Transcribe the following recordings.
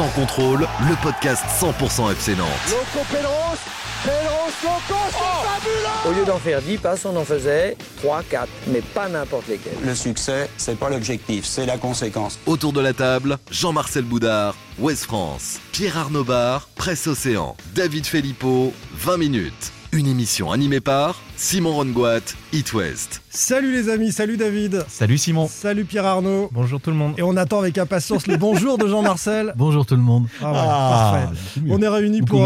Sans Contrôle, le podcast 100% FC Nantes. Loco Pelleros, Pelleros, Loco, c'est fabuleux ! Au lieu d'en faire 10 passes, on en faisait 3, 4, mais pas n'importe lesquels. Le succès, c'est pas l'objectif, c'est la conséquence. Autour de la table, Jean-Marcel Boudard, Ouest France, Pierre Arnaud Barre, Presse Océan, David Felipeau, 20 minutes. Une émission animée par Simon Rongouat, It West. Salut les amis, salut David. Salut Simon. Salut Pierre Arnaud. Bonjour tout le monde. Et on attend avec impatience le bonjour de Jean-Marcel. Bonjour tout le monde. Ah, ouais, parfait. On est réunis pour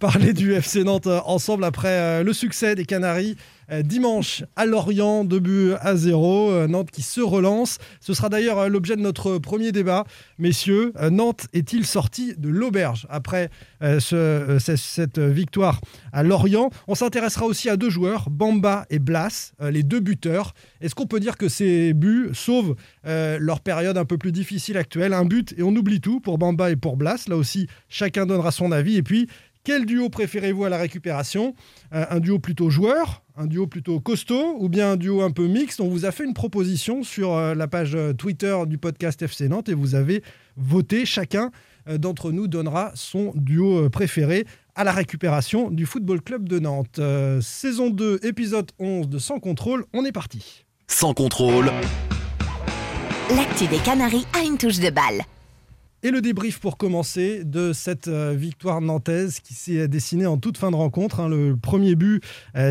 parler du FC Nantes ensemble après le succès des Canaries. Dimanche à Lorient, 2-0, Nantes qui se relance. Ce sera d'ailleurs l'objet de notre premier débat. Messieurs, Nantes est-il sorti de l'auberge après cette victoire à Lorient? On s'intéressera aussi à deux joueurs, Bamba et Blas, les deux buteurs. Est-ce qu'on peut dire que ces buts sauvent leur période un peu plus difficile actuelle? Un but et on oublie tout pour Bamba et pour Blas. Là aussi, chacun donnera son avis. Et puis, quel duo préférez-vous à la récupération? Un duo plutôt joueur, un duo plutôt costaud ou bien un duo un peu mixte? On vous a fait une proposition sur la page Twitter du podcast FC Nantes et vous avez voté. Chacun d'entre nous donnera son duo préféré à la récupération du Football Club de Nantes. Saison 2, épisode 11 de Sans Contrôle, on est parti. Sans Contrôle. L'actu des Canaries a une touche de balle. Et le débrief pour commencer de cette victoire nantaise qui s'est dessinée en toute fin de rencontre. Le premier but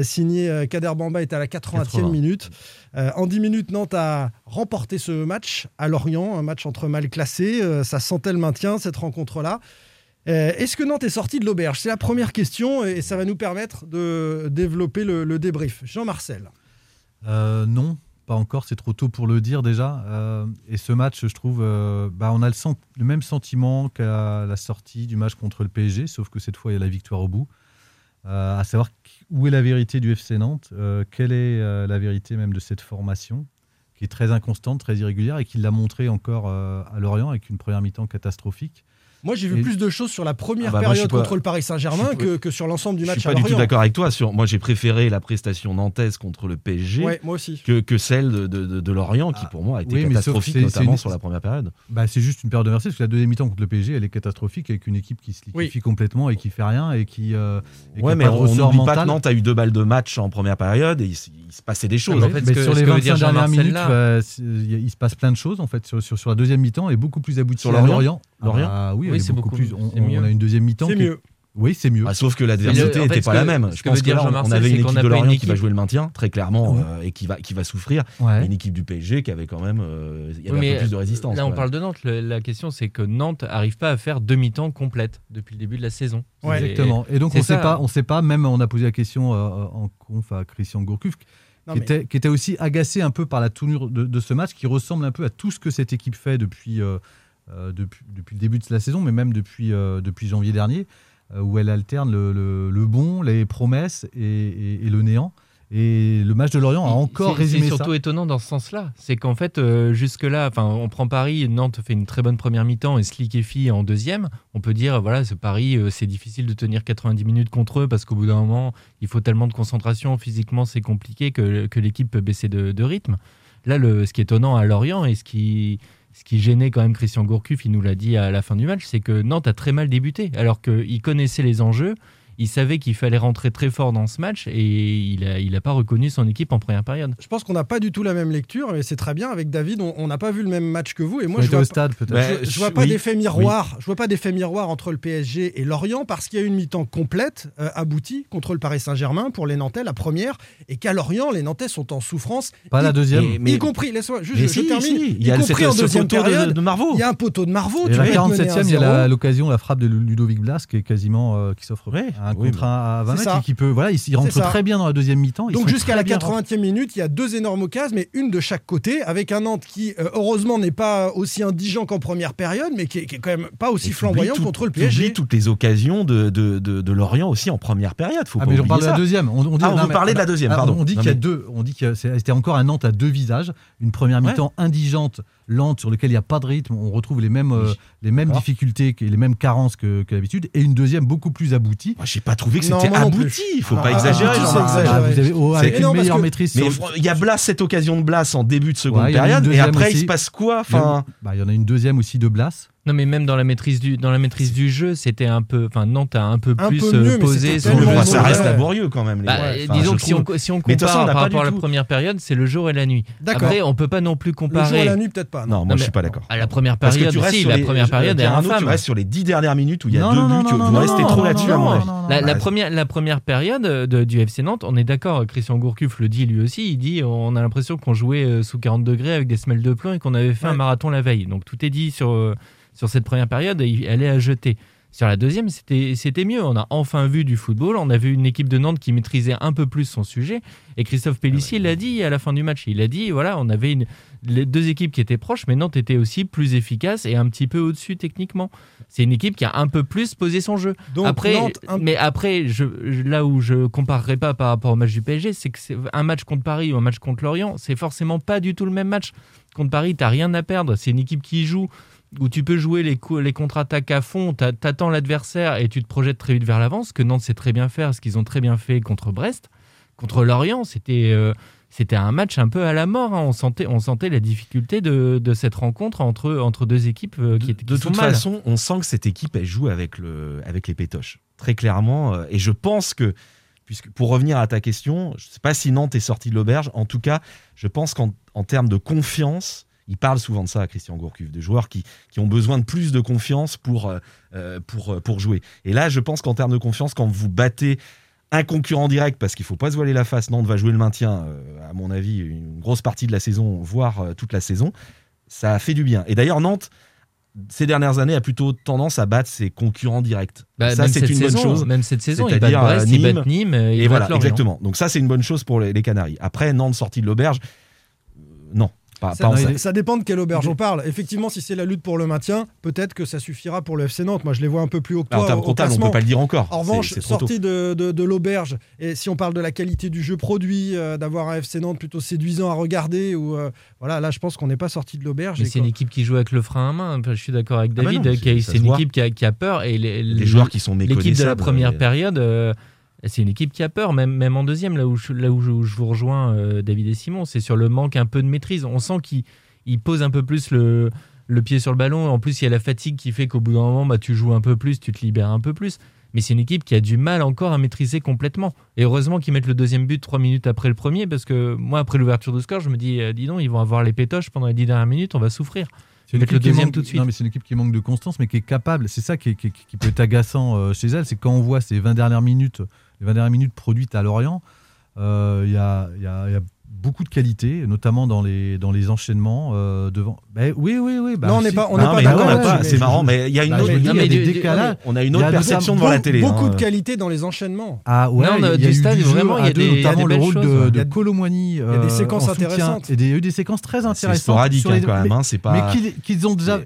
signé Kader Bamba est à la 80e minute. En 10 minutes, Nantes a remporté ce match à Lorient, un match entre mal classés. Ça sentait le maintien, cette rencontre-là. Est-ce que Nantes est sortie de l'auberge? C'est la première question et ça va nous permettre de développer le débrief. Jean-Marcel. Non. Pas encore, c'est trop tôt pour le dire déjà. Et ce match, je trouve, on a le même sentiment qu'à la sortie du match contre le PSG, sauf que cette fois, il y a la victoire au bout. À savoir où est la vérité du FC Nantes, quelle est la vérité même de cette formation, qui est très inconstante, très irrégulière, et qui l'a montré encore à Lorient avec une première mi-temps catastrophique. Moi, j'ai vu plus de choses sur la première période contre le Paris Saint-Germain que sur l'ensemble du match à Lorient. Je ne suis pas du tout d'accord avec toi. Moi, j'ai préféré la prestation nantaise contre le PSG que celle de Lorient, qui pour moi a été catastrophique, notamment sur la première période. C'est juste une période inversée, parce que la deuxième mi-temps contre le PSG, elle est catastrophique, avec une équipe qui se liquifie complètement et qui ne fait rien. Mais on n'oublie pas que Nantes a eu 2 balles de match en première période et il se passait des choses. Sur les 25 dernières minutes, il se passe plein de choses. Sur la deuxième mi-temps, est beaucoup plus aboutie sur Lorient. Oui, c'est beaucoup plus. On a une deuxième mi-temps. C'est mieux. Oui, c'est mieux. Sauf que l'adversité n'était pas la même. Je pense que là, on avait une équipe de Lorient qui va jouer le maintien, très clairement, et qui va souffrir. Ouais. Une équipe du PSG qui avait quand même un peu plus de résistance. Là, on parle de Nantes. La question, c'est que Nantes n'arrive pas à faire demi-temps complète depuis le début de la saison. Ouais. Exactement. Et donc, on ne sait pas. Même, on a posé la question en conf à Christian Gourcuff, qui était aussi agacé un peu par la tournure de ce match, qui ressemble un peu à tout ce que cette équipe fait depuis le début de la saison, mais même depuis janvier dernier, où elle alterne le bon, les promesses et le néant. Et le match de Lorient a encore résumé ça. C'est surtout étonnant dans ce sens-là. C'est qu'en fait, jusque-là, on prend Paris, Nantes fait une très bonne première mi-temps et se liquéfie en deuxième. On peut dire, voilà, ce Paris, c'est difficile de tenir 90 minutes contre eux parce qu'au bout d'un moment, il faut tellement de concentration. Physiquement, c'est compliqué que l'équipe peut baisser de rythme. Là, ce qui est étonnant à Lorient et ce qui gênait quand même Christian Gourcuff, il nous l'a dit à la fin du match, c'est que Nantes a très mal débuté, alors qu'il connaissait les enjeux, il savait qu'il fallait rentrer très fort dans ce match et il n'a pas reconnu son équipe en première période. Je pense qu'on n'a pas du tout la même lecture et c'est très bien. Avec David, on n'a pas vu le même match que vous et moi je vois pas d'effet miroir entre le PSG et Lorient parce qu'il y a eu une mi-temps complète aboutie contre le Paris Saint-Germain pour les Nantais, la première, et qu'à Lorient les Nantais sont en souffrance. Pas la deuxième, y compris. Laisse-moi je termine. Il y a compris en deuxième période de Marvaux. Il y a un poteau de Marvaux. Et la 47e, il y a l'occasion, la frappe de Ludovic Blas qui est quasiment qui s'offre. Un contre à 20 mètres qui peut. Voilà, il rentre très bien dans la deuxième mi-temps. Donc jusqu'à la 80e minute, il y a 2 énormes occasions, mais une de chaque côté, avec un Nantes qui, heureusement, n'est pas aussi indigent qu'en première période, mais qui n'est quand même pas aussi flamboyant contre le PSG. Toutes les occasions de Lorient aussi en première période. Faut pas oublier ça. On parle de la deuxième. On parlait de la deuxième, pardon. On dit qu'il y a deux. On dit que c'était encore un Nantes à 2 visages. Une première mi-temps indigente, lente, sur laquelle il n'y a pas de rythme. On retrouve les mêmes difficultés, les mêmes carences que d'habitude. Et une deuxième beaucoup plus aboutie. Moi, j'ai pas trouvé que c'était abouti. Il faut pas exagérer. Vous avez avec une meilleure maîtrise. Mais il y a Blas, cette occasion de Blas en début de seconde période. Et après, il se passe quoi? Il y en a une deuxième aussi de Blas. Non, mais même dans la maîtrise du, jeu, c'était un peu... Enfin, Nantes a un peu plus posé... Ça reste laborieux quand même. Les disons que si on compare par rapport à la première période, c'est le jour et la nuit. D'accord. Après, on peut pas non plus comparer... Le jour et la nuit, peut-être pas. Non, moi je suis pas d'accord. À la première période, si, la première période est infâme. Tu restes sur les 10 dernières minutes où il y a 2 buts, vous restez trop là-dessus à mon avis. La première période du FC Nantes, on est d'accord, Christian Gourcuff le dit lui aussi, il dit on a l'impression qu'on jouait sous 40 degrés avec des semelles de plomb et qu'on avait fait un marathon la veille. Donc tout est dit sur cette première période, elle est à jeter. Sur la deuxième, c'était mieux. On a enfin vu du football, on a vu une équipe de Nantes qui maîtrisait un peu plus son sujet. Et Christophe Pellissier l'a dit à la fin du match. Il a dit, voilà, on avait les deux équipes qui étaient proches, mais Nantes était aussi plus efficace et un petit peu au-dessus techniquement. C'est une équipe qui a un peu plus posé son jeu. Donc, après, Nantes, mais après, là où je comparerai pas par rapport au match du PSG, c'est que un match contre Paris ou un match contre Lorient, c'est forcément pas du tout le même match. Contre Paris, t'as rien à perdre. C'est une équipe qui joue... où tu peux jouer les contre-attaques à fond, t'attends l'adversaire et tu te projettes très vite vers l'avant, ce que Nantes sait très bien faire, ce qu'ils ont très bien fait contre Brest. Contre Lorient, c'était un match un peu à la mort, hein. On sentait la difficulté de cette rencontre entre deux équipes qui étaient de toute façon, on sent que cette équipe, elle joue avec les pétoches, très clairement. Et je pense que, puisque, pour revenir à ta question, je ne sais pas si Nantes est sortie de l'auberge, en tout cas, je pense qu'en termes de confiance, il parle souvent de ça, Christian Gourcuff, de joueurs qui ont besoin de plus de confiance pour jouer. Et là, je pense qu'en termes de confiance, quand vous battez un concurrent direct, parce qu'il ne faut pas se voiler la face, Nantes va jouer le maintien, à mon avis, une grosse partie de la saison, voire toute la saison, ça a fait du bien. Et d'ailleurs, Nantes, ces dernières années, a plutôt tendance à battre ses concurrents directs. Ça, c'est une bonne chose. Même cette saison, ils battent Brest, ils battent Nîmes, ils battent Lorient. Exactement. Donc ça, c'est une bonne chose pour les Canaries. Après, Nantes sortie de l'auberge, non. Ça dépend de quelle auberge on parle. Effectivement, si c'est la lutte pour le maintien, peut-être que ça suffira pour le FC Nantes. Moi, je les vois un peu plus haut que toi. En termes comptables, on ne peut pas le dire encore. En revanche, sortie de l'auberge, et si on parle de la qualité du jeu produit, d'avoir un FC Nantes plutôt séduisant à regarder, ou voilà, là, je pense qu'on n'est pas sorti de l'auberge. Mais c'est une équipe qui joue avec le frein à main. Je suis d'accord avec David. C'est une équipe qui a peur. Et les joueurs qui sont méconnaissables. L'équipe de la première période. C'est une équipe qui a peur, même en deuxième, là où je vous rejoins, David et Simon, c'est sur le manque un peu de maîtrise. On sent qu'il pose un peu plus le pied sur le ballon. En plus, il y a la fatigue qui fait qu'au bout d'un moment, tu joues un peu plus, tu te libères un peu plus. Mais c'est une équipe qui a du mal encore à maîtriser complètement. Et heureusement qu'ils mettent le deuxième but 3 minutes après le premier, parce que moi, après l'ouverture de score, je me dis, dis donc, ils vont avoir les pétoches pendant les 10 dernières minutes, on va souffrir. Mettre le deuxième tout de suite. Non, mais c'est une équipe qui manque de constance, mais qui est capable. C'est ça qui peut être agaçant chez elle, c'est quand on voit ces 20 dernières minutes... Les 20 dernières minutes produites à Lorient, il y a beaucoup de qualité, notamment dans les enchaînements devant. Ben, oui. Ben, non, on n'est pas d'accord. C'est marrant, mais il y a des décalages. On a une autre perception devant la télé. Beaucoup de qualité dans les enchaînements. Ah ouais, du stade, vraiment, il y a des notamment le rôle de Kolo Muani. Il y a des séquences intéressantes. Il y a eu des séquences très intéressantes. C'est sporadique quand même, c'est pas. Mais qu'ils ont déjà.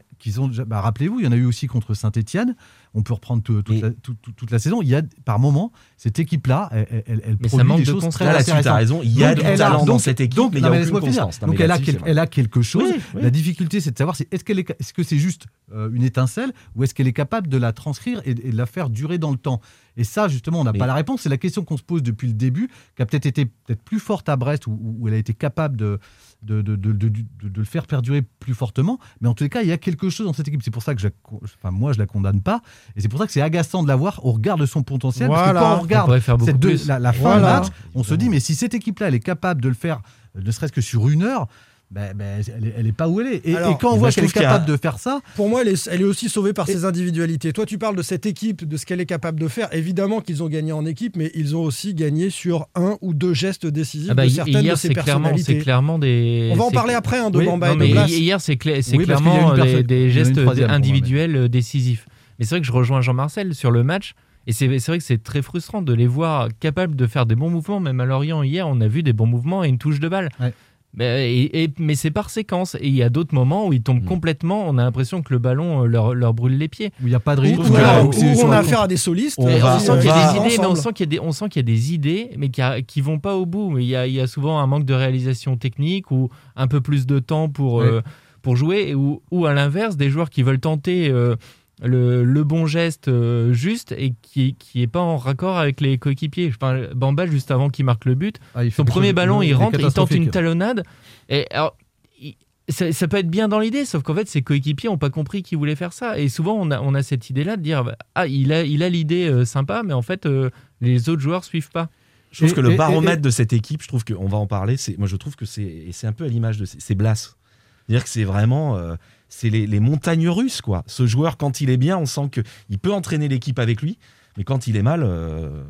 Rappelez-vous, il y en a eu aussi contre Saint-Etienne. On peut reprendre toute la saison. Il y a, par moment, cette équipe-là, elle produit des choses très intéressantes. Tu as raison, il y a du talent dans cette équipe, mais il n'y a aucune constance. Donc elle a quelque chose. Oui. La difficulté, c'est de savoir est-ce que c'est juste une étincelle ou est-ce qu'elle est capable de la transcrire et de la faire durer dans le temps. Et ça, justement, on n'a pas la réponse. C'est la question qu'on se pose depuis le début, qui a peut-être été plus forte à Brest, où elle a été capable de le faire perdurer plus fortement, mais en tous les cas il y a quelque chose dans cette équipe, c'est pour ça que moi je la condamne pas, et c'est pour ça que c'est agaçant de la voir au regard de son potentiel, parce que quand on regarde la fin du match, on se dit mais si cette équipe là elle est capable de le faire ne serait-ce que sur 1 heure, elle n'est pas où elle est. Alors, et quand on voit qu'elle est capable de faire ça, pour moi elle est aussi sauvée par ses individualités. Toi tu parles de cette équipe, de ce qu'elle est capable de faire. Évidemment qu'ils ont gagné en équipe, mais ils ont aussi gagné sur 1 ou 2 gestes décisifs de certaines de ces personnalités. C'est clairement des... On va en parler après de Bamba et de Blas. Hier c'est clairement des gestes individuels décisifs. Mais c'est vrai que je rejoins Jean-Marcel sur le match. Et c'est vrai que c'est très frustrant de les voir capables de faire des bons mouvements. Même à Lorient hier on a vu des bons mouvements et une touche de balle. Mais c'est par séquence, et il y a d'autres moments où ils tombent complètement, on a l'impression que le ballon leur brûle les pieds, où il n'y a pas de rythme, où on a affaire à des solistes. On sent qu'il y a des idées mais qui ne vont pas au bout. Il y a souvent un manque de réalisation technique ou un peu plus de temps pour jouer, ou à l'inverse des joueurs qui veulent tenter le bon geste juste et qui est pas en raccord avec les coéquipiers. Enfin, Bamba juste avant qu'il marque le but, son premier ballon il rentre, il tente une talonnade, et alors Ça peut être bien dans l'idée, sauf qu'en fait, ses coéquipiers n'ont pas compris qu'ils voulaient faire ça. Et souvent, on a cette idée-là de dire « Ah, il a l'idée sympa, mais en fait, les autres joueurs ne suivent pas. » Je trouve que le baromètre de cette équipe, je trouve qu'on va en parler, c'est un peu à l'image de... C'est Blas. C'est-à-dire que c'est vraiment... c'est les montagnes russes, quoi. Ce joueur, quand il est bien, on sent qu'il peut entraîner l'équipe avec lui. Mais quand il est mal,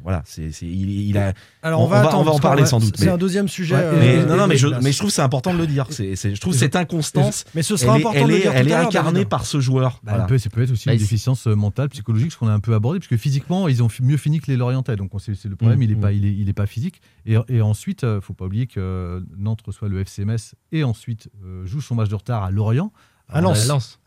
voilà, il a. Alors on va en parler sans doute. C'est un deuxième sujet. Ouais, mais je trouve que c'est important de le dire. Je trouve cette inconstance. Mais ce sera important de le dire. Elle est incarnée par ce joueur. Bah, voilà. Ça peut être aussi une déficience mentale, psychologique, ce qu'on a un peu abordé, puisque physiquement, ils ont mieux fini que les Lorientais. Donc c'est le problème, il est pas physique. Et ensuite, faut pas oublier que Nantes reçoit le FC Metz et ensuite joue son match de retard à Lorient. À Lens.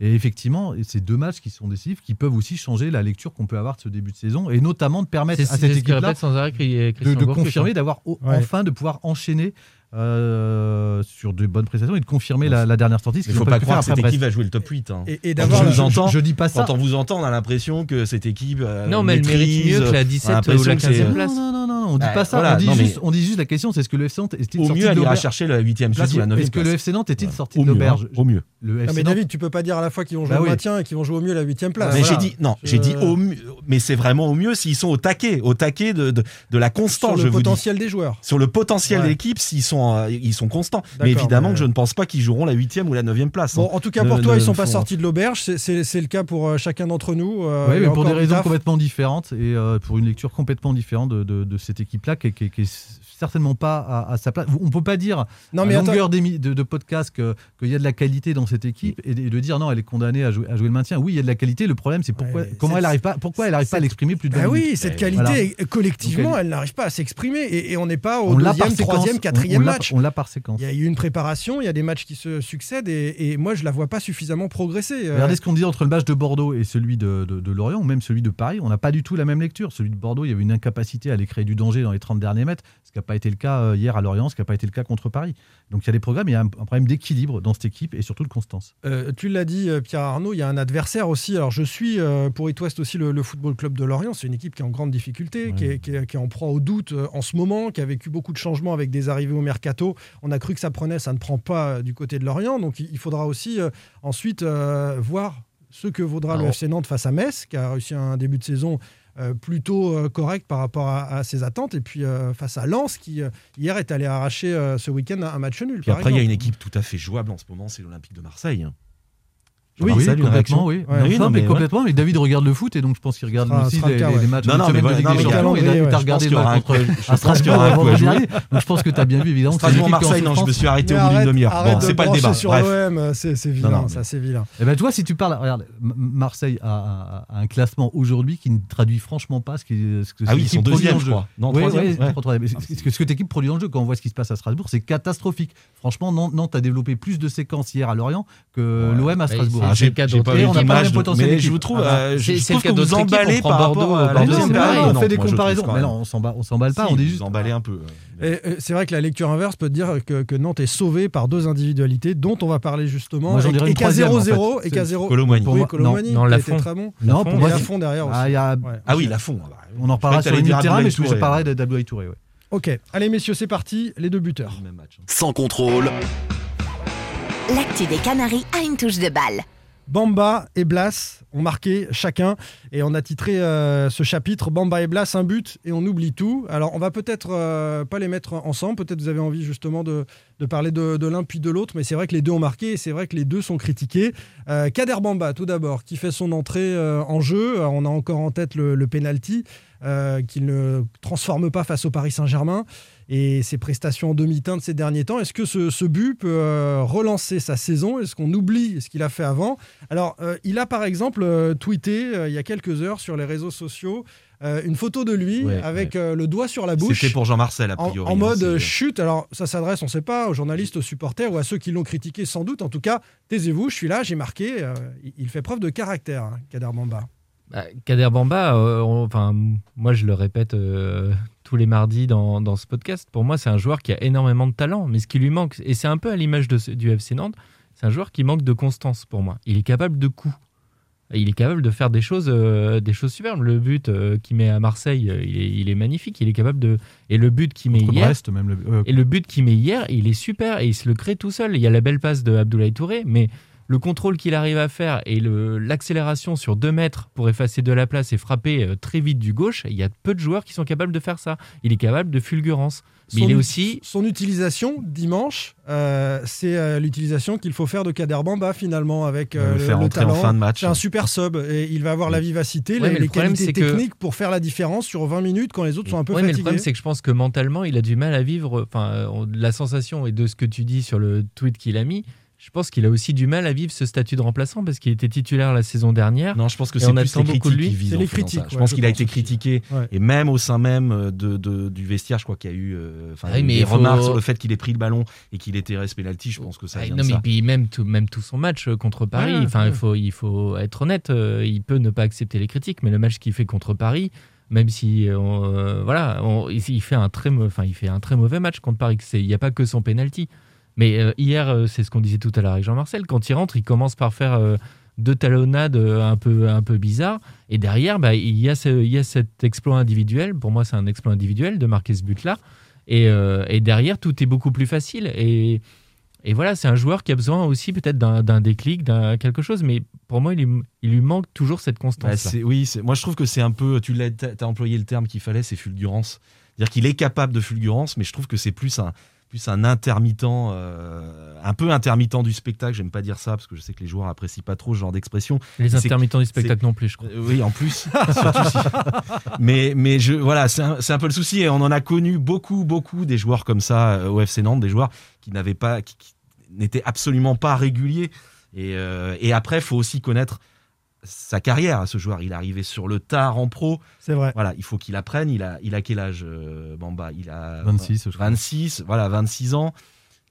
Et effectivement, ces deux matchs qui sont décisifs, qui peuvent aussi changer la lecture qu'on peut avoir de ce début de saison, et notamment de permettre à cette équipe-là de confirmer, d'avoir enfin de pouvoir enchaîner sur de bonnes prestations et de confirmer la dernière sortie. Il ne faut pas croire que cette équipe va jouer le top 8. Hein. Et d'abord, je dis pas ça. Quand on vous entend, on a l'impression que cette équipe elle mérite mieux que la 17 ou la 15e place. Non, on ne dit pas ça. On dit juste la question, c'est est-ce que le FC Nantes est-il sorti de l'auberge ? Au mieux, il ira chercher la 8e place ou la 9e place. Est-ce que le FC Nantes est-il sorti de l'auberge ? Au mieux. Mais David, tu peux pas dire à la fois qu'ils vont jouer au maintien et qu'ils vont jouer au mieux la 8e place. Mais j'ai dit au mieux, mais c'est vraiment au mieux s'ils sont au taquet de la constance. Sur le potentiel des joueurs. Sur le potentiel de l'équipe, ils sont constants. D'accord, mais évidemment que je ne pense pas qu'ils joueront la 8e ou la 9e place. Bon, en tout cas, pour toi, ils ne sont pas sortis de l'auberge. C'est le cas pour chacun d'entre nous. Oui, mais pour des raisons complètement différentes et pour une lecture complètement différente de cette équipe-là qui est certainement pas à sa place. On peut pas dire à longueur de podcast qu'il y a de la qualité dans cette équipe et de dire non, elle est condamnée à jouer le maintien. Oui, il y a de la qualité. Le problème, c'est pourquoi elle n'arrive pas à l'exprimer plus de 20 minutes. Oui, cette qualité, collectivement, elle n'arrive pas à s'exprimer et on n'est pas au deuxième, troisième, quatrième match. On l'a par séquence. Il y a eu une préparation, il y a des matchs qui se succèdent et moi, je la vois pas suffisamment progresser. Regardez ce qu'on dit entre le match de Bordeaux et celui de Lorient, ou même celui de Paris. On n'a pas du tout la même lecture. Celui de Bordeaux, il y avait une incapacité à aller créer du danger dans les 30 derniers mètres, ce qui n'a pas été le cas hier à Lorient, ce qui n'a pas été le cas contre Paris. Donc il y a des programmes, il y a un problème d'équilibre dans cette équipe et surtout de constance. Tu l'as dit, Pierre Arnaud, il y a un adversaire aussi. Alors je suis pour It West aussi le Football Club de Lorient. C'est une équipe qui est en grande difficulté, qui est en proie au doute en ce moment, qui a vécu beaucoup de changements avec des arrivées au mercato. On a cru que ça prenait, ça ne prend pas du côté de Lorient. Donc il faudra aussi ensuite voir ce que vaudra le FC Nantes face à Metz, qui a réussi un début de saison plutôt correct par rapport à ses attentes, et puis face à Lens qui hier est allé arracher ce week-end un match nul. Et après il y a une équipe tout à fait jouable en ce moment, c'est l'Olympique de Marseille. Complètement. Mais David regarde le foot et donc je pense qu'il regarde aussi les matchs. Je pense que tu as bien vu évidemment. Strasbourg Marseille, non, je me suis arrêté au bout d'une demi-heure. Bon, c'est pas le débat. Sur l'OM, c'est vilain, ça c'est vilain. Et ben toi, si tu parles, regarde, Marseille a un classement aujourd'hui qui ne traduit franchement pas ce que cette équipe produit en jeu. Non, troisième. Ce que cette équipe produit en jeu, quand on voit ce qui se passe à Strasbourg, c'est catastrophique. Franchement, Nantes a développé plus de séquences hier à Lorient que l'OM à Strasbourg. J'ai pas vu l'image, mais je vous trouve que vous emballez par rapport à Bordeaux. On fait des comparaisons, mais non, on s'emballe pas, on est juste emballé un peu. Et c'est vrai que la lecture inverse peut dire que Nantes est sauvée par deux individualités dont on va parler justement. Moi, et qu'à 0-0 et qu'à 0 Kolo Muani. Oui, Kolo Muani, c'était très bon. Non, pour moi Lafond derrière aussi. Ah oui, Lafond. On en reparlera sur le terrain, mais je parlerai d'Abdoulaye Touré. OK, allez messieurs, c'est parti, les deux buteurs. Sans contrôle. L'actu des Canaries a une touche de balle. Bamba et Blas ont marqué chacun et on a titré ce chapitre Bamba et Blas, un but et on oublie tout. Alors on va peut-être pas les mettre ensemble, peut-être vous avez envie justement de parler de l'un puis de l'autre, mais c'est vrai que les deux ont marqué et c'est vrai que les deux sont critiqués. Kader Bamba tout d'abord qui fait son entrée en jeu. Alors, on a encore en tête le penalty qu'il ne transforme pas face au Paris Saint-Germain et ses prestations en demi-teinte ces derniers temps. Est-ce que ce but peut relancer sa saison ? Est-ce qu'on oublie ce qu'il a fait avant ? Alors, il a par exemple tweeté il y a quelques heures sur les réseaux sociaux une photo de lui avec le doigt sur la bouche. C'était pour Jean-Marcel, a priori. En mode chute. Alors, ça s'adresse, on ne sait pas, aux journalistes, aux supporters ou à ceux qui l'ont critiqué sans doute. En tout cas, taisez-vous, je suis là, j'ai marqué. Il fait preuve de caractère, hein, Kader Bamba. Kader Bamba, moi je le répète tous les mardis dans ce podcast, pour moi c'est un joueur qui a énormément de talent, mais ce qui lui manque, et c'est un peu à l'image du FC Nantes, c'est un joueur qui manque de constance pour moi. Il est capable de coups, il est capable de faire des choses superbes. Le but qu'il met à Marseille, il est magnifique. Il est capable de et le but qu'il met hier, Brest, même et le but qu'il met hier, il est super et il se le crée tout seul. Il y a la belle passe de Abdoulaye Touré, mais le contrôle qu'il arrive à faire et l'accélération sur 2 mètres pour effacer de la place et frapper très vite du gauche, il y a peu de joueurs qui sont capables de faire ça. Il est capable de fulgurance. Mais il est aussi... Son utilisation dimanche, c'est l'utilisation qu'il faut faire de Kader Bamba finalement, avec le talent. En fin de match. C'est un super sub et il va avoir la vivacité, ouais, les qualités techniques pour faire la différence sur 20 minutes quand les autres sont un peu fatigués. Mais le problème, c'est que je pense que mentalement, il a du mal à vivre. La sensation, et de ce que tu dis sur le tweet qu'il a mis, je pense qu'il a aussi du mal à vivre ce statut de remplaçant parce qu'il était titulaire la saison dernière. Non, je pense que c'est plus les critiques qui visent. C'est les critiques. Je pense qu'il a été critiqué. Ouais. Et même au sein même du vestiaire, je crois qu'il y a eu des remarques sur le fait qu'il ait pris le ballon et qu'il était resté penalty. Je pense que ça vient de ça. Non, mais puis même tout son match contre Paris, il faut être honnête. Il peut ne pas accepter les critiques, mais le match qu'il fait contre Paris, même si il fait un très mauvais match contre Paris. Il n'y a pas que son penalty. Mais hier, c'est ce qu'on disait tout à l'heure avec Jean-Marcel, quand il rentre, il commence par faire 2 talonnades un peu bizarres. Et derrière, il y a cet exploit individuel. Pour moi, c'est un exploit individuel de marquer ce but-là. Et derrière, tout est beaucoup plus facile. Et voilà, c'est un joueur qui a besoin aussi peut-être d'un déclic, d'un quelque chose. Mais pour moi, il lui manque toujours cette constance. Moi, je trouve que c'est un peu... Tu as employé le terme qu'il fallait, c'est fulgurance. C'est-à-dire qu'il est capable de fulgurance, mais je trouve que c'est plus un intermittent, un peu intermittent du spectacle. J'aime pas dire ça parce que je sais que les joueurs apprécient pas trop ce genre d'expression. Les intermittents du spectacle non plus, je crois. Oui, en plus. Surtout si. Mais voilà, c'est un peu le souci. Et on en a connu beaucoup des joueurs comme ça au FC Nantes, des joueurs qui n'étaient absolument pas réguliers. Et après, faut aussi connaître sa carrière à ce joueur. Il est arrivé sur le tard en pro. C'est vrai. Voilà, il faut qu'il apprenne. Il a quel âge, Bamba ? Il a 26 ans.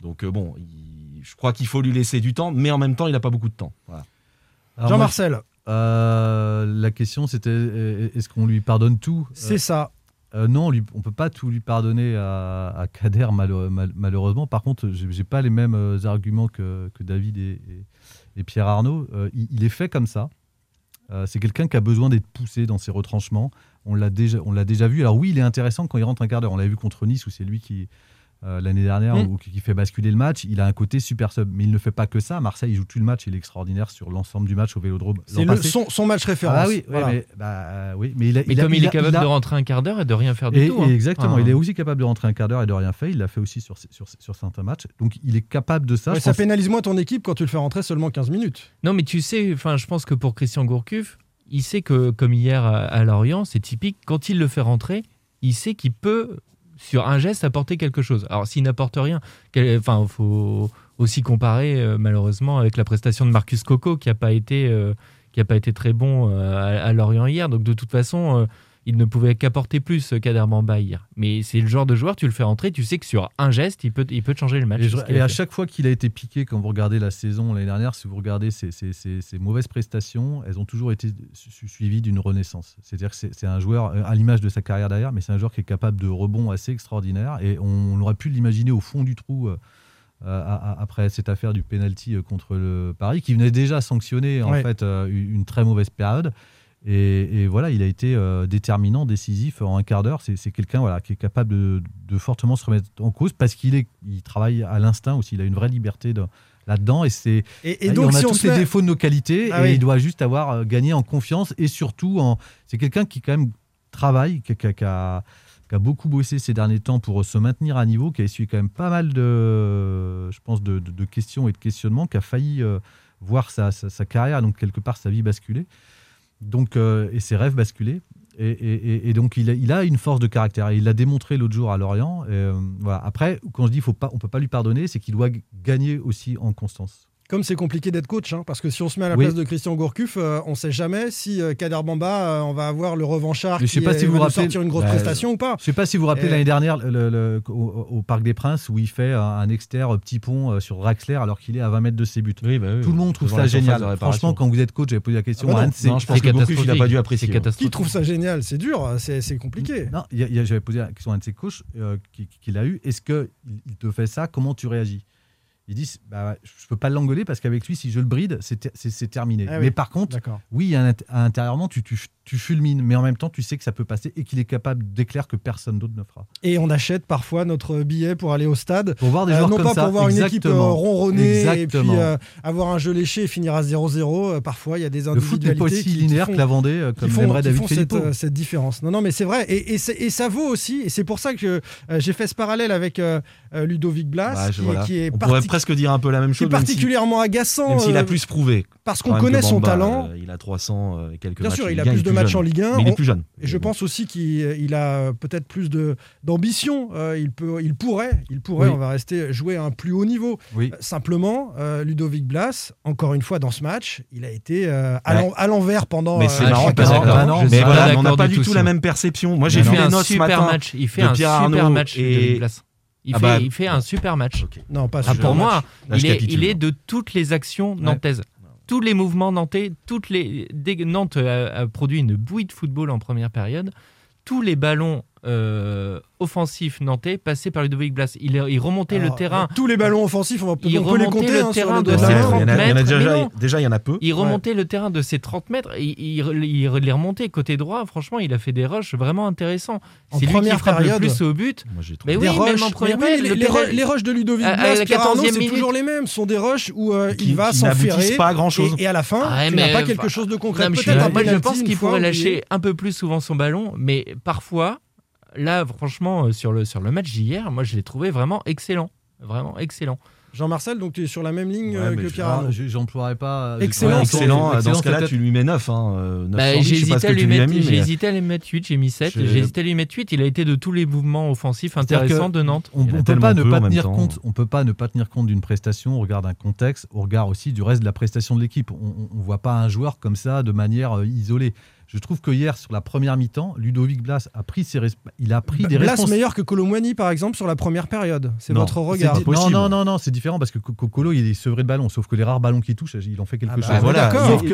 Donc je crois qu'il faut lui laisser du temps, mais en même temps, il n'a pas beaucoup de temps. Voilà. Jean-Marcel. La question, c'était, est-ce qu'on lui pardonne tout ? C'est ça. Non, on ne peut pas tout lui pardonner à Kader, malheureusement. Par contre, je n'ai pas les mêmes arguments que David et Pierre Arnaud. Il est fait comme ça. C'est quelqu'un qui a besoin d'être poussé dans ses retranchements. On l'a déjà vu. Alors oui, il est intéressant quand il rentre un quart d'heure. On l'a vu contre Nice où c'est lui qui, l'année dernière, qui fait basculer le match. Il a un côté super sub, mais il ne fait pas que ça. Marseille, il joue tout le match. Il est extraordinaire sur l'ensemble du match au Vélodrome. C'est son match référence. Ah oui, voilà. mais il est capable de rentrer un quart d'heure et de rien faire du tout. Exactement, il est aussi capable de rentrer un quart d'heure et de rien faire. Il l'a fait aussi sur certains matchs. Donc il est capable de ça. Ouais, ça pénalise moins ton équipe quand tu le fais rentrer seulement 15 minutes. Non, mais tu sais, je pense que pour Christian Gourcuff, il sait que, comme hier à Lorient, c'est typique, quand il le fait rentrer, il sait qu'il peut, sur un geste, apporter quelque chose. Alors, s'il n'apporte rien, faut aussi comparer, malheureusement, avec la prestation de Marcus Coco, qui n'a pas été très bon à Lorient hier. Donc, de toute façon, il ne pouvait qu'apporter plus Kader Bamba hier. Mais c'est le genre de joueur, tu le fais rentrer, tu sais que sur un geste, il peut te changer le match. Et à chaque fois qu'il a été piqué, quand vous regardez la saison l'année dernière, si vous regardez ses mauvaises prestations, elles ont toujours été suivies d'une renaissance. C'est-à-dire que c'est un joueur, à l'image de sa carrière derrière, mais c'est un joueur qui est capable de rebonds assez extraordinaires. Et on aurait pu l'imaginer au fond du trou... après cette affaire du penalty contre le Paris, qui venait déjà sanctionner une très mauvaise période. Et voilà, il a été déterminant, décisif en un quart d'heure. C'est quelqu'un qui est capable de fortement se remettre en cause parce qu'il travaille à l'instinct aussi. Il a une vraie liberté là-dedans. Et donc, on a tous les défauts de nos qualités il doit juste avoir gagné en confiance et surtout, c'est quelqu'un qui quand même travaille, qui a beaucoup bossé ces derniers temps pour se maintenir à niveau, qui a essuyé quand même pas mal de questions et de questionnements, qui a failli voir sa carrière, donc quelque part sa vie basculer, donc, et ses rêves basculer. Et donc, il a une force de caractère. Et il l'a démontré l'autre jour à Lorient. Voilà. Après, quand je dis on ne peut pas lui pardonner, c'est qu'il doit gagner aussi en constance. Comme c'est compliqué d'être coach, parce que si on se met à la place de Christian Gourcuff, on ne sait jamais si Kader Bamba, on va avoir le revanchard qui va sortir une grosse prestation ou pas. Je ne sais pas si vous vous rappelez l'année dernière au Parc des Princes où il fait un extérieur petit pont sur Draxler alors qu'il est à 20 mètres de ses buts. Tout le monde trouve ça génial. Franchement, quand vous êtes coach, j'avais posé la question. Je pense que Gourcuff, il n'a pas dû apprécier. Qui trouve ça génial ? C'est dur, c'est compliqué. Non, j'avais posé la question à un de ses coachs qu'il a eu. Est-ce qu'il te fait ça ? Comment tu réagis ? ils disent bah, je ne peux pas l'engueuler parce qu'avec lui, si je le bride, c'est terminé. Ah oui, mais par contre, oui, intérieurement, tu fulmines, mais en même temps, tu sais que ça peut passer et qu'il est capable d'éclairs que personne d'autre ne fera. Et on achète parfois notre billet pour aller au stade. Pour voir des joueurs non comme ça. Non pas pour voir une équipe ronronner et puis avoir un jeu léché et finir à 0-0. Parfois, il y a des individualités. Le foot n'est pas aussi linéaire que la Vendée, comme l'aimerait David Felipeau. Cette différence. Non, non, mais c'est vrai. Et ça vaut aussi. Et c'est pour ça que j'ai fait ce parallèle avec Ludovic Blas, qui est presque dire un peu la même chose. C'est particulièrement agaçant. Même s'il a plus prouvé. Parce qu'on connaît Bamba, son talent. Il a 300 et quelques matchs. Bien sûr, il a plus de matchs en Ligue 1. Mais il est plus jeune. Et je pense aussi qu'il a peut-être plus d'ambition. Il pourrait, on va rester, jouer à un plus haut niveau. Oui. Simplement, Ludovic Blas, encore une fois dans ce match, il a été à l'envers pendant. Mais c'est marrant, mais on n'a pas du tout la même perception. Moi, j'ai fait un super match. Il fait un super match, Ludovic Blas. Il fait un super match. Okay. Non, pas pour moi, il est de toutes les actions nantaises. Ouais. Tous les mouvements nantais, Nantes a produit une bouillie de football en première période. Tous les ballons offensifs nantais passaient par Ludovic Blas. Il remontait le terrain. Tous les ballons offensifs, on peut les compter. Le terrain de ses 30 mètres. Déjà, il y en a peu. Il remontait le terrain de ses 30 mètres. Il les remontait côté droit. Franchement, il a fait des rushs vraiment intéressants. C'est lui qui frappe le plus au but. Moi, j'ai trouvé les rushs de Ludovic Blas, Pierre Arnaud, c'est toujours les mêmes. Ce sont des rushs où il va s'enferrer et à la fin, il n'a pas quelque chose de concret. Je pense qu'il pourrait lâcher un peu plus souvent son ballon, mais parfois... Là, franchement, sur le match d'hier, moi, je l'ai trouvé vraiment excellent. Vraiment excellent. Jean-Marcel, donc tu es sur la même ligne que Pierre Arnaud. J'emploierais pas... Excellent, dans ce cas-là, tu lui mets 9. J'ai hésité à lui mettre 8, j'ai mis 7. J'ai hésité à lui mettre 8. Il a été de tous les mouvements offensifs intéressants de Nantes. On ne peut pas ne pas tenir compte d'une prestation au regard d'un contexte, au regard aussi du reste de la prestation de l'équipe. On ne voit pas un joueur comme ça de manière isolée. Je trouve que hier, sur la première mi-temps, Ludovic Blas a pris des réponses. Blas meilleur que Kolo Muani, par exemple, sur la première période. Votre regard. Non, c'est différent parce que Kolo, il est sevré de ballon. Sauf que les rares ballons qu'il touche, il en fait quelque chose.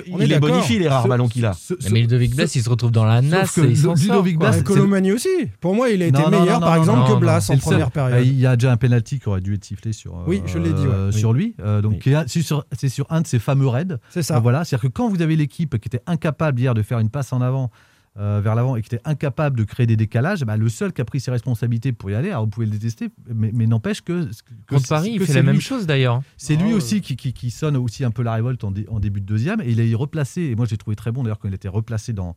Il les bonifie, les rares ballons qu'il a. Mais Ludovic Blas, il se retrouve dans la nasse. Ludovic Blas, Kolo Muani aussi. Pour moi, il a été meilleur, par exemple, que Blas en première période. Il y a déjà un penalty qui aurait dû être sifflé sur lui. Donc, c'est sur un de ces fameux raids. C'est ça. C'est-à-dire que quand vous avez l'équipe qui était incapable hier de faire une passe en avant vers l'avant et qui était incapable de créer des décalages, le seul qui a pris ses responsabilités pour y aller, alors vous pouvez le détester, mais n'empêche que contre Paris, il fait la même chose d'ailleurs. C'est lui aussi qui sonne aussi un peu la révolte en début de deuxième, et il est replacé, et moi j'ai trouvé très bon d'ailleurs quand il était replacé dans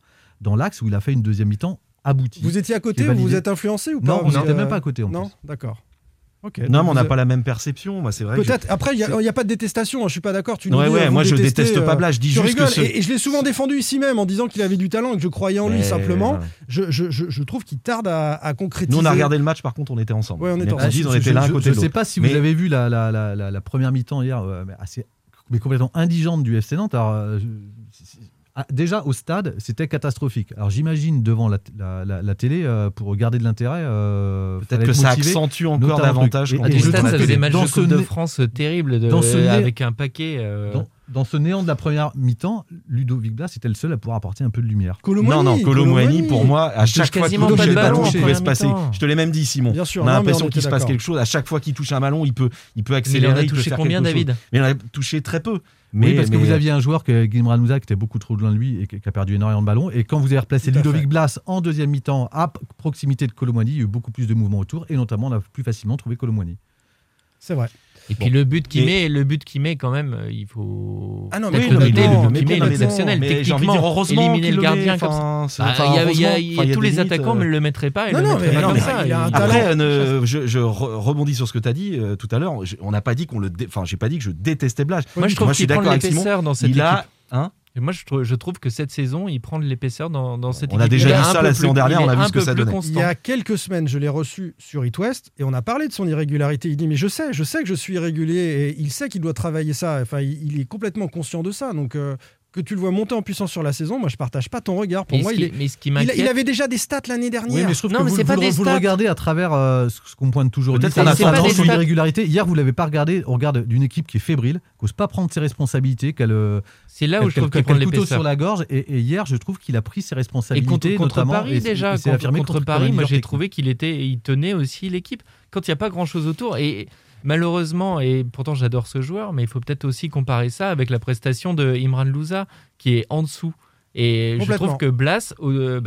l'axe où il a fait une deuxième mi-temps aboutie. Vous étiez à côté, vous êtes influencé ou pas? Non, on n'était même pas à côté en plus. Non, d'accord. Okay, non, mais on n'a pas la même perception. Moi, c'est vrai. Peut-être. Après, il n'y a pas de détestation. Je suis pas d'accord. Moi, je déteste pas Blas. Je dis juste que et je l'ai souvent défendu ici même en disant qu'il avait du talent et que je croyais en lui simplement. Ouais. Je trouve qu'il tarde à concrétiser. Nous, on a regardé le match. Par contre, on était ensemble. Ouais, on était l'un côté de l'autre. Je ne sais pas si vous avez vu la première mi-temps hier, mais complètement indigente du FC Nantes. Alors, déjà au stade, c'était catastrophique. Alors j'imagine devant la télé, pour garder de l'intérêt, peut-être que ça accentue encore davantage. Je trouve que des matchs de Coupe de France terribles avec un paquet. Dans ce néant de la première mi-temps, Ludovic Blas était le seul à pouvoir apporter un peu de lumière. Kolo Muani, pour moi, à chaque fois qu'il touchait le ballon, il pouvait se passer. Je te l'ai même dit, Simon. Bien sûr, on a l'impression qu'il se passe quelque chose. À chaque fois qu'il touche un ballon, il peut accélérer. Il en a touché combien, David ? Mais il en a touché très peu. Parce que vous aviez un joueur, Imran Louza, qui était beaucoup trop loin de lui et qui a perdu énormément de ballons. Et quand vous avez replacé Ludovic Blas en deuxième mi-temps à proximité de Kolo Muani, il y a eu beaucoup plus de mouvements autour. Et notamment, on a plus facilement trouvé Kolo Muani. C'est vrai. Et puis le but qu'il met quand même, il faut il est exceptionnel. Techniquement, éliminer le gardien comme ça. Il y a tous les attaquants, mais ne le mettraient pas. Après, je rebondis sur ce que tu as dit tout à l'heure. On n'a pas dit j'ai pas dit que je détestais Blas. Moi, je trouve qu'il prend de l'épaisseur dans cette équipe. Et moi, je trouve que cette saison, il prend de l'épaisseur dans cette équipe. On a déjà vu ça la saison dernière, on a vu ce que ça donnait. Il y a quelques semaines, je l'ai reçu sur It West et on a parlé de son irrégularité. Il dit, mais je sais que je suis irrégulier et il sait qu'il doit travailler ça. Enfin, il est complètement conscient de ça. Donc, que tu le vois monter en puissance sur la saison, moi je partage pas ton regard. Pour moi, il avait déjà des stats l'année dernière. Oui, mais je trouve que vous le regardez à travers ce qu'on pointe toujours. Peut-être qu'on a pas attention à l'irrégularité. Hier, vous l'avez pas regardé au regard d'une équipe qui est fébrile, qui n'ose pas prendre ses responsabilités, c'est là où je trouve qu'il prend le couteau sur la gorge. Et hier, je trouve qu'il a pris ses responsabilités. Contre Paris déjà, contre Paris, moi j'ai trouvé qu'il tenait aussi l'équipe quand il n'y a pas grand chose autour. malheureusement, et pourtant j'adore ce joueur, mais il faut peut-être aussi comparer ça avec la prestation de Imran Louza, qui est en dessous. Et je trouve que Blas,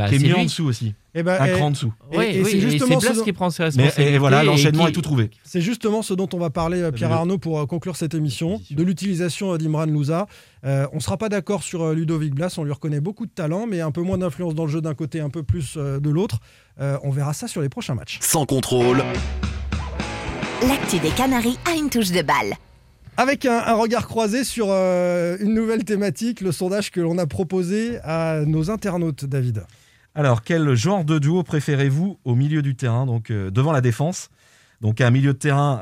c'est mis en dessous aussi. Un cran en dessous. C'est Blas qui prend ses responsabilités. Et voilà, l'enchaînement est tout trouvé. C'est justement ce dont on va parler, Pierre Arnaud, pour conclure cette émission, de l'utilisation d'Imran Louza. On ne sera pas d'accord sur Ludovic Blas, on lui reconnaît beaucoup de talent, mais un peu moins d'influence dans le jeu d'un côté, un peu plus de l'autre. On verra ça sur les prochains matchs. Sans contrôle. L'actu des Canaries a une touche de balle. Avec un regard croisé sur une nouvelle thématique, le sondage que l'on a proposé à nos internautes, David. Alors, quel genre de duo préférez-vous au milieu du terrain, donc devant la défense ? Donc, un milieu de terrain,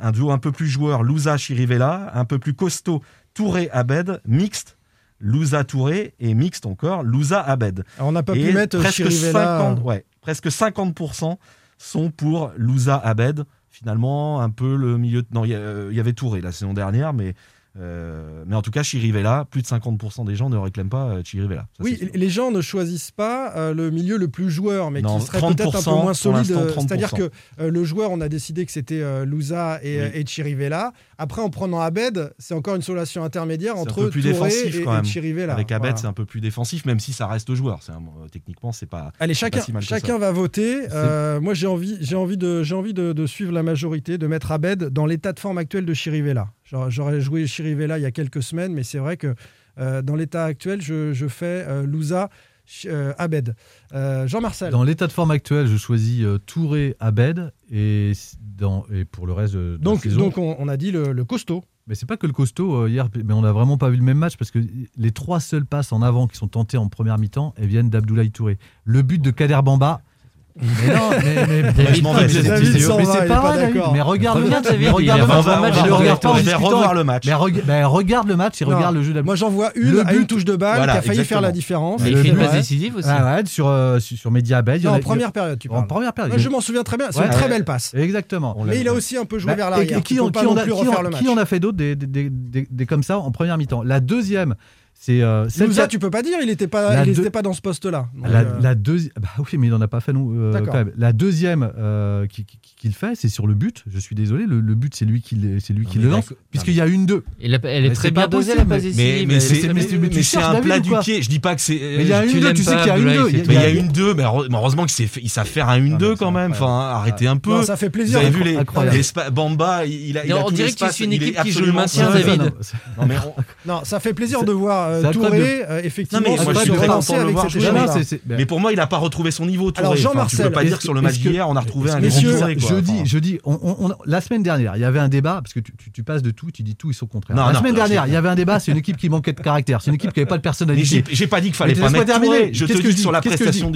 un duo un peu plus joueur, Louza-Chirivella, un peu plus costaud, Touré-Abeid, mixte, Louza-Touré, et mixte encore, Louza-Abeid. Alors, on n'a pas pu mettre Chirivella... presque 50% sont pour Louza-Abeid. Finalement, un peu le milieu... Non, il y avait Touré la saison dernière, mais en tout cas, Chirivella, plus de 50% des gens ne réclament pas Chirivella. Ça, oui, les gens ne choisissent pas le milieu le plus joueur, mais qui serait peut-être un peu moins solide. C'est-à-dire que le joueur, on a décidé que c'était Louza et Chirivella. Après, en prenant Abeid, c'est encore une solution intermédiaire entre Touré et Chirivella. Avec Abeid, voilà. C'est un peu plus défensif, même si ça reste joueur. Techniquement, c'est pas... Allez, chacun va voter. Moi, j'ai envie de suivre la majorité, de mettre Abeid dans l'état de forme actuel de Chirivella. J'aurais joué Chirivella il y a quelques semaines, mais c'est vrai que dans l'état actuel, je fais Louza, Abeid. Jean-Marcel. Dans l'état de forme actuel, je choisis Touré, Abeid, et pour le reste... Donc on a dit le costaud. Mais c'est pas que le costaud hier, mais on n'a vraiment pas vu le même match, parce que les trois seules passes en avant qui sont tentées en première mi-temps, elles viennent d'Abdoulaye Touré. Le but de Kader Bamba... Mais non, mais c'est pas d'accord. Mais regarde le match, regarde le match et regarde le jeu d'Abdoulaye. Moi j'en vois une à une touche de balle, voilà, qui a failli faire la différence. Il fait une passe décisive aussi. Ah ouais, sur Mehdi Abeid. En première période, tu parles. En première période. Je m'en souviens très bien, c'est une très belle passe. Exactement. Mais il a aussi un peu joué vers l'arrière. Qui en a fait d'autres des comme ça en première mi-temps. La deuxième. Louza, tu peux pas dire, il n'était pas dans ce poste-là. Oui, mais il n'en a pas fait non. Quand même. La deuxième qu'il fait, c'est sur le but. Je suis désolé, le but, c'est lui qui le lance, puisqu'il y a une deux. Elle est très bien dosée, la passe ici. Mais c'est un plat du pied. Je dis pas que c'est. Mais il y a une deux. Tu sais qu'il y a une deux. Mais il y a une deux. Mais heureusement qu'ils savent faire un une deux quand même. Enfin, arrêtez un peu. Ça fait plaisir. Vous avez vu les Bamba, il a. On dirait que c'est une équipe qui joue le maintien, David. Non, ça fait plaisir de voir. Touré, effectivement, non, mais moi, je suis très content de le voir. Mais pour moi, il n'a pas retrouvé son niveau, Touré. Alors, Jean-Marcel, tu peux pas dire que sur le match d'hier, on a retrouvé un niveau bizarre. Jeudi, la semaine dernière, il y avait un débat, parce que tu passes de tout, tu dis tout, ils sont contraires. La semaine dernière, il y avait un débat, c'est une équipe qui manquait de caractère, c'est une équipe qui n'avait pas de personnalité. J'ai pas dit qu'il fallait pas mettre Touré. Je te dis sur la prestation.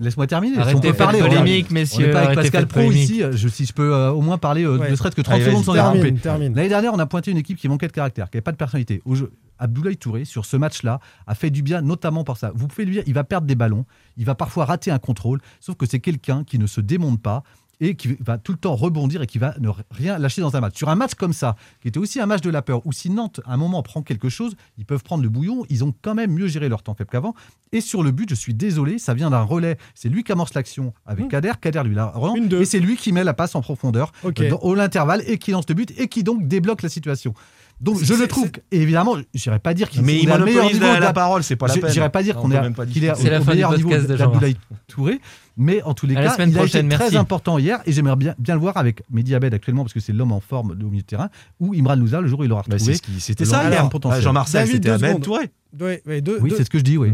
Laisse-moi terminer. Arrêtez de parler polémique, messieurs. On n'est pas avec Pascal Praud ici. Si je peux au moins parler, ne serait-ce que 30 secondes sans déramper. L'année dernière, on a pointé une équipe qui manquait de caractère, qui n'avait pas de personnalité. Abdoulaye Touré, sur ce match-là, a fait du bien, notamment par ça. Vous pouvez lui dire, il va perdre des ballons, il va parfois rater un contrôle, sauf que c'est quelqu'un qui ne se démonte pas et qui va tout le temps rebondir et qui va ne rien lâcher dans un match. Sur un match comme ça, qui était aussi un match de la peur, où si Nantes, à un moment, prend quelque chose, ils peuvent prendre le bouillon, ils ont quand même mieux géré leur temps faible qu'avant. Et sur le but, je suis désolé, ça vient d'un relais. C'est lui qui amorce l'action avec Kader lui la relance, et c'est lui qui met la passe en profondeur à l'intervalle et qui lance le but et qui donc débloque la situation. Donc je le trouve, évidemment, j'irais pas dire qu'il est au meilleur niveau de la parole, c'est pas la peine. J'irais pas dire qu'il est au meilleur niveau d'Abdoulaye Touré, mais en tous les cas, il a été très important hier et j'aimerais bien le voir avec Mehdi Abeid actuellement, parce que c'est l'homme en forme au milieu de terrain, ou Imran Louza le jour où il aura retrouvé. C'était ça hier, Jean-Marcel, c'était Abeid Touré. Oui, c'est ce que je dis, oui.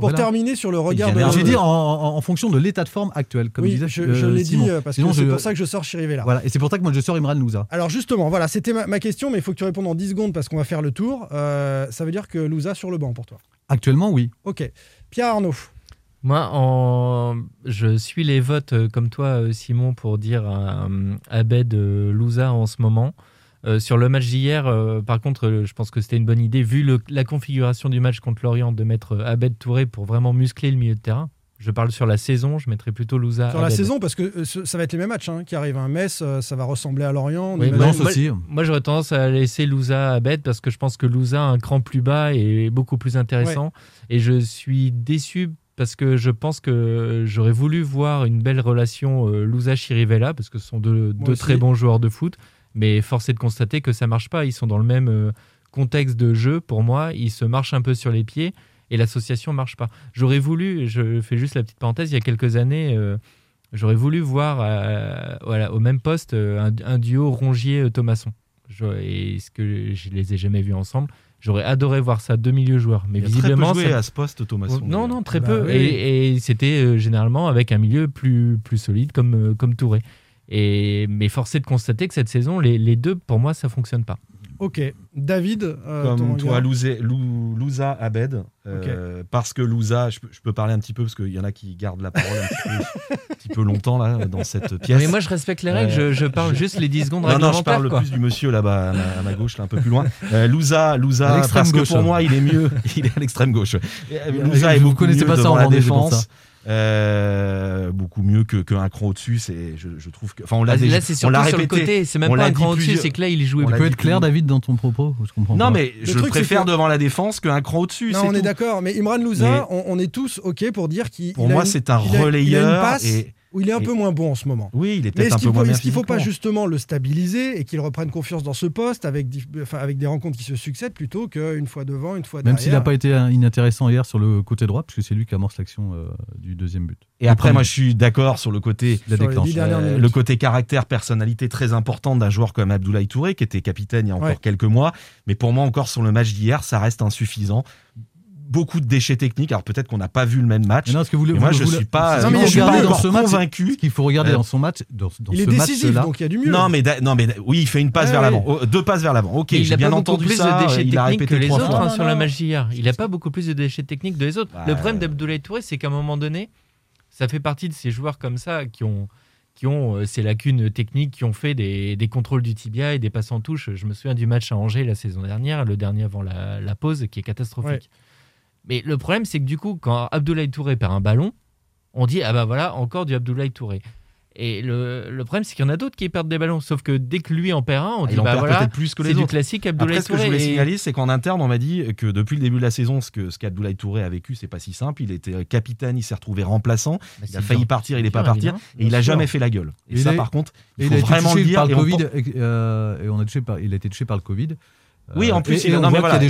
Pour terminer sur le regard de... J'ai dit en fonction de l'état de forme actuel, comme disait Simon. Je l'ai dit, parce que c'est pour ça que je sors Chirivella. Voilà, et c'est pour ça que moi je sors Imran Louza. Alors justement, voilà, c'était ma question, mais il faut que tu répondes en 10 secondes parce qu'on va faire le tour. Ça veut dire que Louza sur le banc pour toi ? Actuellement, oui. Ok. Pierre Arnaud. Moi, je suis les votes comme toi, Simon, pour dire Abeid, Louza en ce moment. Sur le match d'hier, par contre, je pense que c'était une bonne idée, vu la configuration du match contre Lorient, de mettre Abeid Touré pour vraiment muscler le milieu de terrain. Je parle sur la saison, je mettrais plutôt Louza. Sur la saison, parce que ça va être les mêmes matchs qui arrivent. Metz, ça va ressembler à Lorient. Oui, Lens aussi. Moi, j'aurais tendance à laisser Louza Abeid, parce que je pense que Louza, un cran plus bas, est beaucoup plus intéressant. Ouais. Et je suis déçu parce que je pense que j'aurais voulu voir une belle relation Louza-Chirivella, parce que ce sont deux très bons joueurs de foot, mais force est de constater que ça ne marche pas. Ils sont dans le même contexte de jeu, pour moi, ils se marchent un peu sur les pieds, et l'association ne marche pas. J'aurais voulu, je fais juste la petite parenthèse, il y a quelques années, j'aurais voulu voir au même poste un duo Rongier-Thomasson. Est-ce que je les ai jamais vus ensemble? J'aurais adoré voir ça, deux milieux joueurs. Mais il a visiblement, très peu joué à ce poste, Thomasson. Non, très peu. Oui. Et c'était généralement avec un milieu plus solide comme Touré. Mais force est de constater que cette saison, les deux, pour moi, ça ne fonctionne pas. Ok. David, comme toi, Louza Abeid. Okay. Parce que Louza, je peux parler un petit peu, parce qu'il y en a qui gardent la parole un petit peu longtemps là, dans cette pièce. Mais moi, je respecte les règles, je parle juste les 10 secondes réglementaires. Non, je parle plus du monsieur là-bas, à ma gauche, là, un peu plus loin. Louza, parce que pour moi, il est mieux, il est à l'extrême gauche. Louza est beaucoup mieux pas devant ça, la défense. Beaucoup mieux qu'un cran au-dessus, c'est je trouve que enfin on l'a là, c'est surtout on l'a répété, sur le côté, c'est même pas un cran au-dessus, c'est que là il est joué. Tu peux être clair David dans ton propos, je comprends pas. Non mais je préfère devant la défense qu'un cran au-dessus, non, c'est on tout. Est d'accord, mais Imran Louza, on est tous OK pour dire qu'il pour moi c'est un relayeur et où il est un peu moins bon en ce moment. Oui, il est peut-être un peu moins bien. Est-ce qu'il ne faut pas justement le stabiliser et qu'il reprenne confiance dans ce poste avec des rencontres qui se succèdent plutôt qu'une fois devant, une fois derrière? Même s'il n'a pas été inintéressant hier sur le côté droit, puisque c'est lui qui amorce l'action du deuxième but. Et après, moi, je suis d'accord sur le côté le côté caractère, personnalité très importante d'un joueur comme Abdoulaye Touré, qui était capitaine il y a encore quelques mois. Mais pour moi, encore sur le match d'hier, ça reste insuffisant. Beaucoup de déchets techniques, alors peut-être qu'on n'a pas vu le même match. Non, moi, je ne suis pas convaincu. Ce qu'il faut regarder dans son match, il est décisif, donc il y a du mieux. Non, mais oui, il fait une passe vers l'avant, deux passes vers l'avant. Ok, j'ai bien entendu ça. Il a répété les autres sur le match d'hier. Il n'a pas beaucoup plus de déchets techniques que les autres. Le problème d'Abdoulaye Touré, c'est qu'à un moment donné, ça fait partie de ces joueurs comme ça qui ont ces lacunes techniques, qui ont fait des contrôles du tibia et des passes en touche. Je me souviens du match à Angers la saison dernière, le dernier avant la pause, qui est catastrophique. Mais le problème, c'est que du coup, quand Abdoulaye Touré perd un ballon, on dit « Ah bah voilà, encore du Abdoulaye Touré ». Et le problème, c'est qu'il y en a d'autres qui perdent des ballons. Sauf que dès que lui en perd un, on dit « Bah voilà, plus que les c'est autres. Du classique Abdoulaye Touré ». Après, ce que je voulais signaler, c'est qu'en interne, on m'a dit que depuis le début de la saison, ce qu'Abdoulaye Touré a vécu, c'est pas si simple. Il était capitaine, il s'est retrouvé remplaçant. Bah, il a failli partir, il n'est pas parti. Et il n'a jamais fait la gueule. Et ça, par contre, il faut vraiment le dire. Il a été touché par le Covid. Oui, en plus, on voit qu'il y a des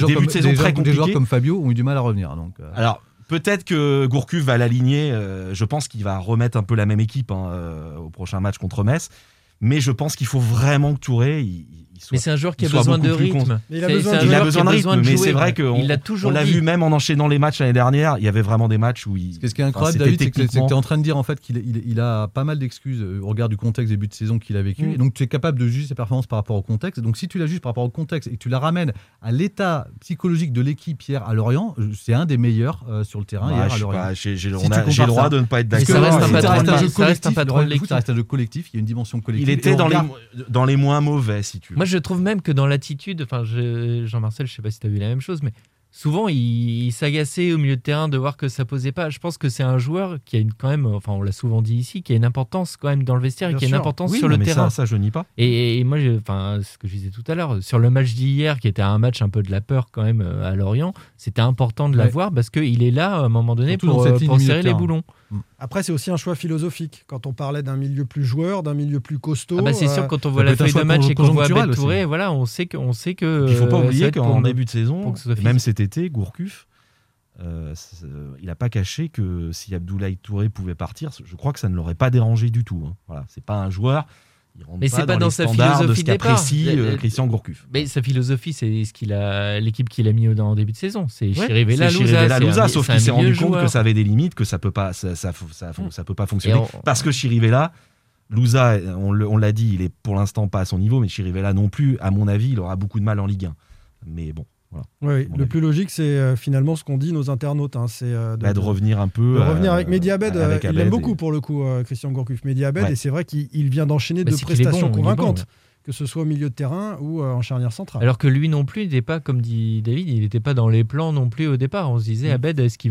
joueurs comme Fabio ont eu du mal à revenir. Donc, alors, peut-être que Gourcuff va l'aligner. Je pense qu'il va remettre un peu la même équipe au prochain match contre Metz. Mais je pense qu'il faut vraiment que Touré... Mais c'est un joueur qui a besoin de rythme. Il a besoin de rythme, mais c'est vrai qu'on l'a vu même en enchaînant les matchs l'année dernière. Il y avait vraiment des matchs où il... Ce qui est incroyable, David, c'est que tu es en train de dire en fait, qu'il a pas mal d'excuses au regard du contexte début de saison qu'il a vécu. Et donc tu es capable de juger ses performances par rapport au contexte. Donc si tu la juges par rapport au contexte et que tu la ramènes à l'état psychologique de l'équipe hier à Lorient, c'est un des meilleurs sur le terrain hier à Lorient. J'ai le droit de ne pas être d'accord. Ça reste un patron de l'équipe. Ça reste un jeu collectif, il y a une dimension collective. Il était dans les moins mauvais, si tu veux. Je trouve même que dans l'attitude, Jean-Marcel, je ne sais pas si tu as vu la même chose, mais souvent il s'agaçait au milieu de terrain de voir que ça ne posait pas. Je pense que c'est un joueur qui a quand même, on l'a souvent dit ici, qui a une importance quand même dans le vestiaire, bien et qui a une importance sur le terrain. Ça, je nie pas. Et moi, ce que je disais tout à l'heure, sur le match d'hier, qui était un match un peu de la peur quand même à Lorient, c'était important de l'avoir parce qu'il est là à un moment donné pour serrer les boulons. Après, c'est aussi un choix philosophique. Quand on parlait d'un milieu plus joueur, d'un milieu plus costaud... c'est sûr, quand on voit la feuille de match et qu'on voit Abdoulaye Touré, voilà, on sait que... Il ne faut pas oublier qu'en début de saison, même cet été, Gourcuff, il n'a pas caché que si Abdoulaye Touré pouvait partir, je crois que ça ne l'aurait pas dérangé du tout. Hein. Voilà, ce n'est pas un joueur... Mais c'est pas dans sa philosophie de ce qu'apprécie Christian Gourcuff. Mais sa philosophie, c'est l'équipe qu'il a mis en début de saison. C'est Chirivella, Louza, sauf qu'il s'est rendu compte que ça avait des limites, que ça peut pas, ça peut pas fonctionner. Parce que Chirivella, Louza, on l'a dit, il est pour l'instant pas à son niveau, mais Chirivella non plus, à mon avis, il aura beaucoup de mal en Ligue 1. Mais bon. Voilà, oui, le plus logique, c'est finalement ce qu'on dit nos internautes. Hein, c'est de revenir un peu. De revenir avec Mehdi Abeid. Il l'aime beaucoup pour le coup, Christian Gourcuff. Mehdi Abeid, et c'est vrai qu'il vient d'enchaîner deux prestations convaincantes, que ce soit au milieu de terrain ou en charnière centrale. Alors que lui non plus, il n'était pas, comme dit David, il n'était pas dans les plans non plus au départ. On se disait, Abeid, est-ce qu'il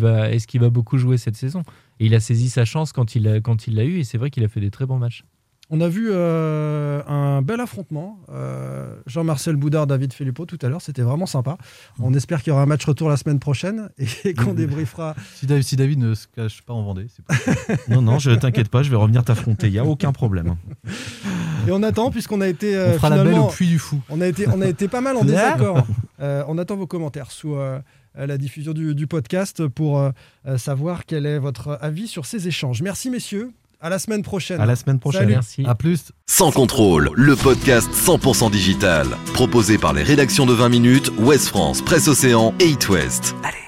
va beaucoup jouer cette saison? Et il a saisi sa chance quand il l'a eu, et c'est vrai qu'il a fait des très bons matchs. On a vu un bel affrontement. Jean-Marcel Boudard, David Felipeau tout à l'heure, c'était vraiment sympa. On espère qu'il y aura un match retour la semaine prochaine et qu'on débriefera. Si David ne se cache pas en Vendée, c'est pas... Non, je ne t'inquiète pas, je vais revenir t'affronter, il n'y a aucun problème. Et on attend, puisqu'on a été... on fera la belle au Puy du Fou. On a été pas mal en désaccord. On attend vos commentaires sous... la diffusion du podcast pour savoir quel est votre avis sur ces échanges. Merci messieurs, à la semaine prochaine. À la semaine prochaine. Salut. Merci. À plus. Sans Contrôle, le podcast 100% digital, proposé par les rédactions de 20 minutes, Ouest France, Presse Océan et It West. Allez.